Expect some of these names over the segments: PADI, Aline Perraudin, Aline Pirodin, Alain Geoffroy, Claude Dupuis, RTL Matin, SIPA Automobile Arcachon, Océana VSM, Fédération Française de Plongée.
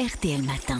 RTL Matin.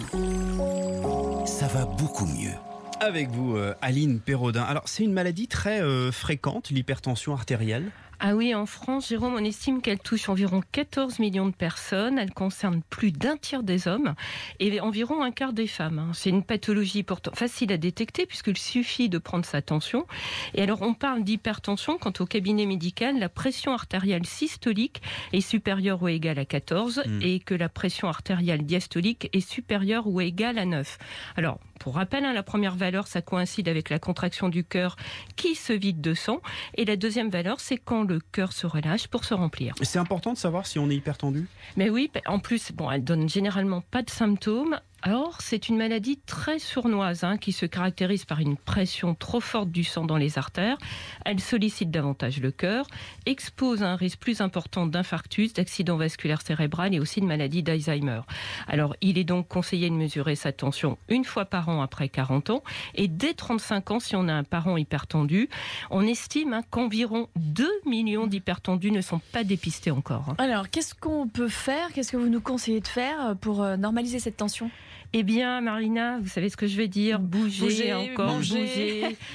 Ça va beaucoup mieux. Avec vous, Aline Perraudin. Alors, c'est une maladie très fréquente, l'hypertension artérielle. Ah oui, en France, Jérôme, on estime qu'elle touche environ 14 millions de personnes. Elle concerne plus d'un tiers des hommes et environ un quart des femmes. C'est une pathologie pourtant facile à détecter puisqu'il suffit de prendre sa tension. Et alors, on parle d'hypertension quand au cabinet médical, la pression artérielle systolique est supérieure ou égale à 14 et que la pression artérielle diastolique est supérieure ou égale à 9. Alors, pour rappel, la première valeur, ça coïncide avec la contraction du cœur qui se vide de sang. Et la deuxième valeur, c'est quand le cœur se relâche pour se remplir. C'est important de savoir si on est hypertendu ? Mais oui, en plus, elle donne généralement pas de symptômes. Alors, c'est une maladie très sournoise qui se caractérise par une pression trop forte du sang dans les artères. Elle sollicite davantage le cœur, expose à un risque plus important d'infarctus, d'accident vasculaire cérébral et aussi de maladie d'Alzheimer. Alors, il est donc conseillé de mesurer sa tension une fois par an après 40 ans et dès 35 ans si on a un parent hypertendu. On estime qu'environ 2 millions d'hypertendus ne sont pas dépistés encore. Alors, qu'est-ce qu'on peut faire ? Qu'est-ce que vous nous conseillez de faire pour normaliser cette tension ? Eh bien, Marlina, vous savez ce que je vais dire, bouger,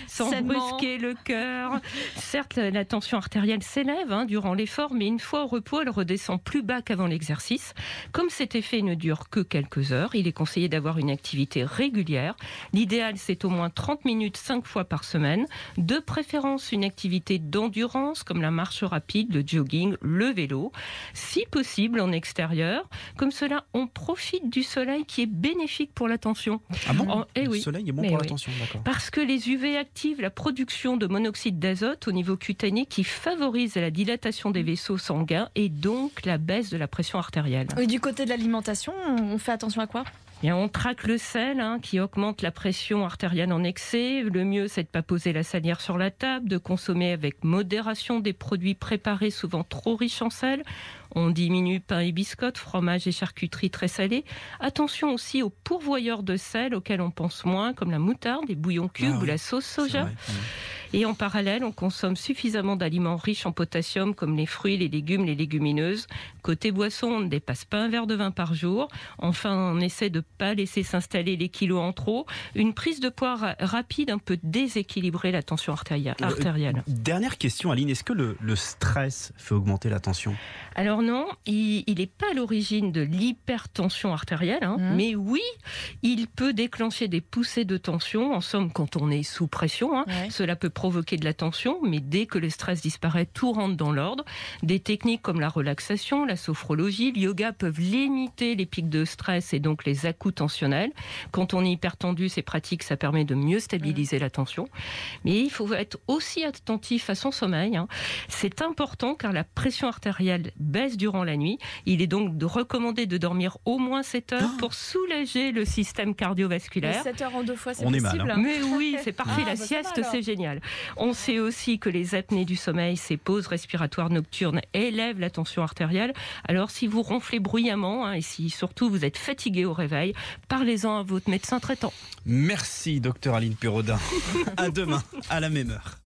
sans brusquer le cœur. Certes, la tension artérielle s'élève durant l'effort, mais une fois au repos, elle redescend plus bas qu'avant l'exercice. Comme cet effet ne dure que quelques heures, il est conseillé d'avoir une activité régulière. L'idéal, c'est au moins 30 minutes 5 fois par semaine. De préférence, une activité d'endurance, comme la marche rapide, le jogging, le vélo. Si possible, en extérieur. Comme cela, on profite du soleil qui est bénéfique pour la tension. Ah bon ? Le soleil est bon pour la tension, d'accord. Parce que les UV activent la production de monoxyde d'azote au niveau cutané qui favorise la dilatation des vaisseaux sanguins et donc la baisse de la pression artérielle. Et du côté de l'alimentation, on fait attention à quoi ? Bien, on traque le sel qui augmente la pression artérielle en excès. Le mieux, c'est de ne pas poser la salière sur la table, de consommer avec modération des produits préparés souvent trop riches en sel. On diminue pain et biscottes, fromage et charcuterie très salés. Attention aussi aux pourvoyeurs de sel auxquels on pense moins, comme la moutarde, les bouillons cubes ou la sauce soja. C'est vrai. Et en parallèle, on consomme suffisamment d'aliments riches en potassium, comme les fruits, les légumes, les légumineuses. Côté boisson, on ne dépasse pas un verre de vin par jour. Enfin, on essaie de ne pas laisser s'installer les kilos en trop. Une prise de poids rapide, un peu déséquilibrer la tension artérielle. Dernière question, Aline, est-ce que le stress fait augmenter la tension ? Alors non, il n'est pas à l'origine de l'hypertension artérielle, mais oui, il peut déclencher des poussées de tension. En somme, quand on est sous pression, cela peut provoquer de la tension, mais dès que le stress disparaît, tout rentre dans l'ordre. Des techniques comme la relaxation, la sophrologie, le yoga peuvent limiter les pics de stress et donc les à-coups tensionnels. Quand on est hypertendu, ces pratiques, ça permet de mieux stabiliser la tension. Mais il faut être aussi attentif à son sommeil. C'est important car la pression artérielle baisse durant la nuit. Il est donc recommandé de dormir au moins 7 heures pour soulager le système cardiovasculaire. Mais 7 heures en deux fois, c'est possible. Mais oui, c'est parfait. La sieste, c'est génial. On sait aussi que les apnées du sommeil, ces pauses respiratoires nocturnes, élèvent la tension artérielle. Alors, si vous ronflez bruyamment et si surtout vous êtes fatigué au réveil, parlez-en à votre médecin traitant. Merci, docteur Aline Pirodin. À demain, à la même heure.